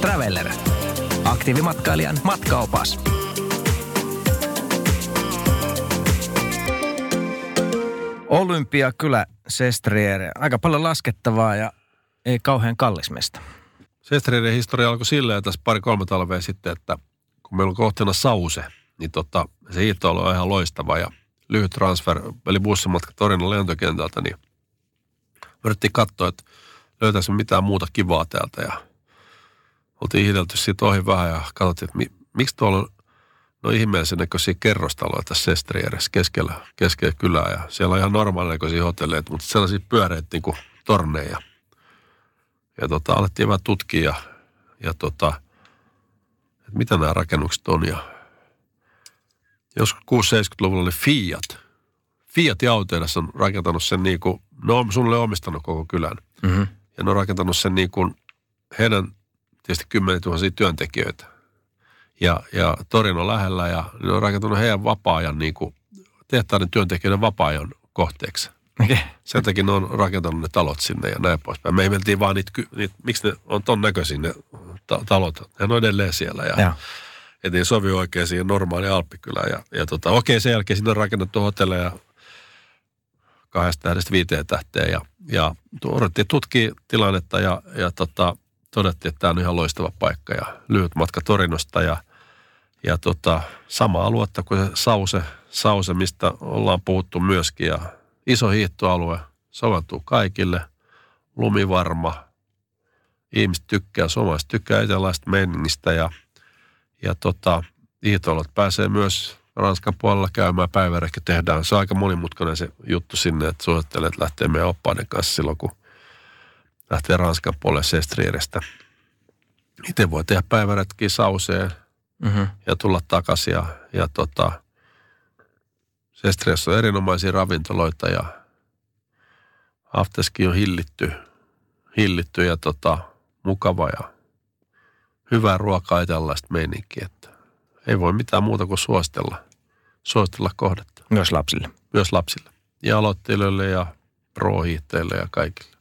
Traveller. Aktiivimatkailijan matkaopas. Olympia kyllä Sestriere. Aika paljon laskettavaa ja ei kauhean kallis mesta. Sestrieren historia alkoi silleen tässä 2-3 talvea sitten, että kun meillä on kohteena Sauze, niin se hiihtoilu on ihan loistava ja lyhyt transfer, eli bussimatka Torinon lentokentältä, niin yritettiin katsoa, että löytäisimme mitään muuta kivaa täältä ja oltiin hiidelty siitä ohi vähän ja katsottiin, että miksi tuolla on ihmeellisen näköisiä kerrostaloja tässä Sestrieressä keskellä kylää ja siellä on ihan normaalinen näköisiä hotelleita, mutta sellaisia pyöreitä niin kuin torneja. Ja alettiin vähän tutkia ja että mitä nämä rakennukset on ja joskus 60-70-luvulla oli Fiat ja autoilas on rakentanut sen niin kuin, ne on sulle omistanut koko kylän. Mm-hmm. Ja ne on rakentanut sen niin kuin heidän tietysti 10 000 työntekijöitä. Ja Torino lähellä ja ne on rakentanut heidän vapaa-ajan niin kuin tehtaiden työntekijöiden vapaa-ajan kohteeksi. Okay. Sen takia ne on rakentanut ne talot sinne ja näin poispäin. Me ihmeltiin vaan niitä miksi ne on ton näköisiä ne talot. Ne on edelleen siellä ja. Että ei sovi oikein siihen normaaliin alppikylään. Ja okei, sen jälkeen siinä on rakennettu hotelleja 2 tähdestä 5 tähteen. Ja odotettiin tutkia tilannetta ja todettiin, että tämä on ihan loistava paikka. Ja lyhyt matka Torinosta ja sama aluetta kuin se Sauze, mistä ollaan puhuttu myöskin. Ja iso hiihtoalue, soveltuu kaikille, lumivarma, ihmiset tykkää, suomalaiset tykkää italaista meiningistä ja hiihtoilut pääsee myös Ranskan puolella käymään päivärehkä tehdään. Se on aika monimutkainen se juttu sinne, että suosittelen, että lähtee meidän oppaiden kanssa silloin, kun lähtee Ranskan puolelle Sestrierestä. Itse voi tehdä päiväretkiä Sauzeen ja tulla takaisin. Ja Sestriessä on erinomaisia ravintoloita ja afterski on hillitty ja mukava ja hyvää ruokaa ja tällaista meininkiä, että ei voi mitään muuta kuin suositella kohdetta. Myös lapsille. Ja aloittelijoille ja pro-hiihtäjille ja kaikille.